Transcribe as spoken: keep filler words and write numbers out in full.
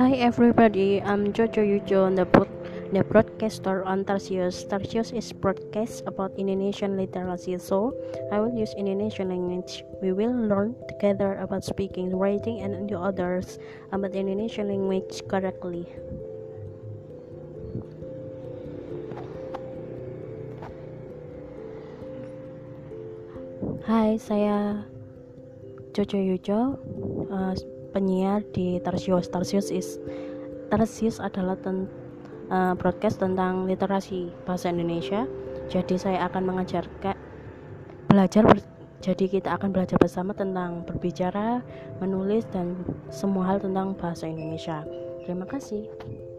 Hi everybody, I'm Jojo Yujo, the, broad, the broadcaster on Tarsius. Tarsius is broadcast about Indonesian literacy, so I will use Indonesian language. We will learn together about speaking, writing, and the others about Indonesian language correctly. Hai, saya Jojo Yujo. Uh, penyiar di Tarsius. Tarsius is Tarsius adalah ten, uh, broadcast tentang literasi bahasa Indonesia. Jadi saya akan mengajarkan belajar ber, jadi kita akan belajar bersama tentang berbicara, menulis, dan semua hal tentang bahasa Indonesia. Terima kasih.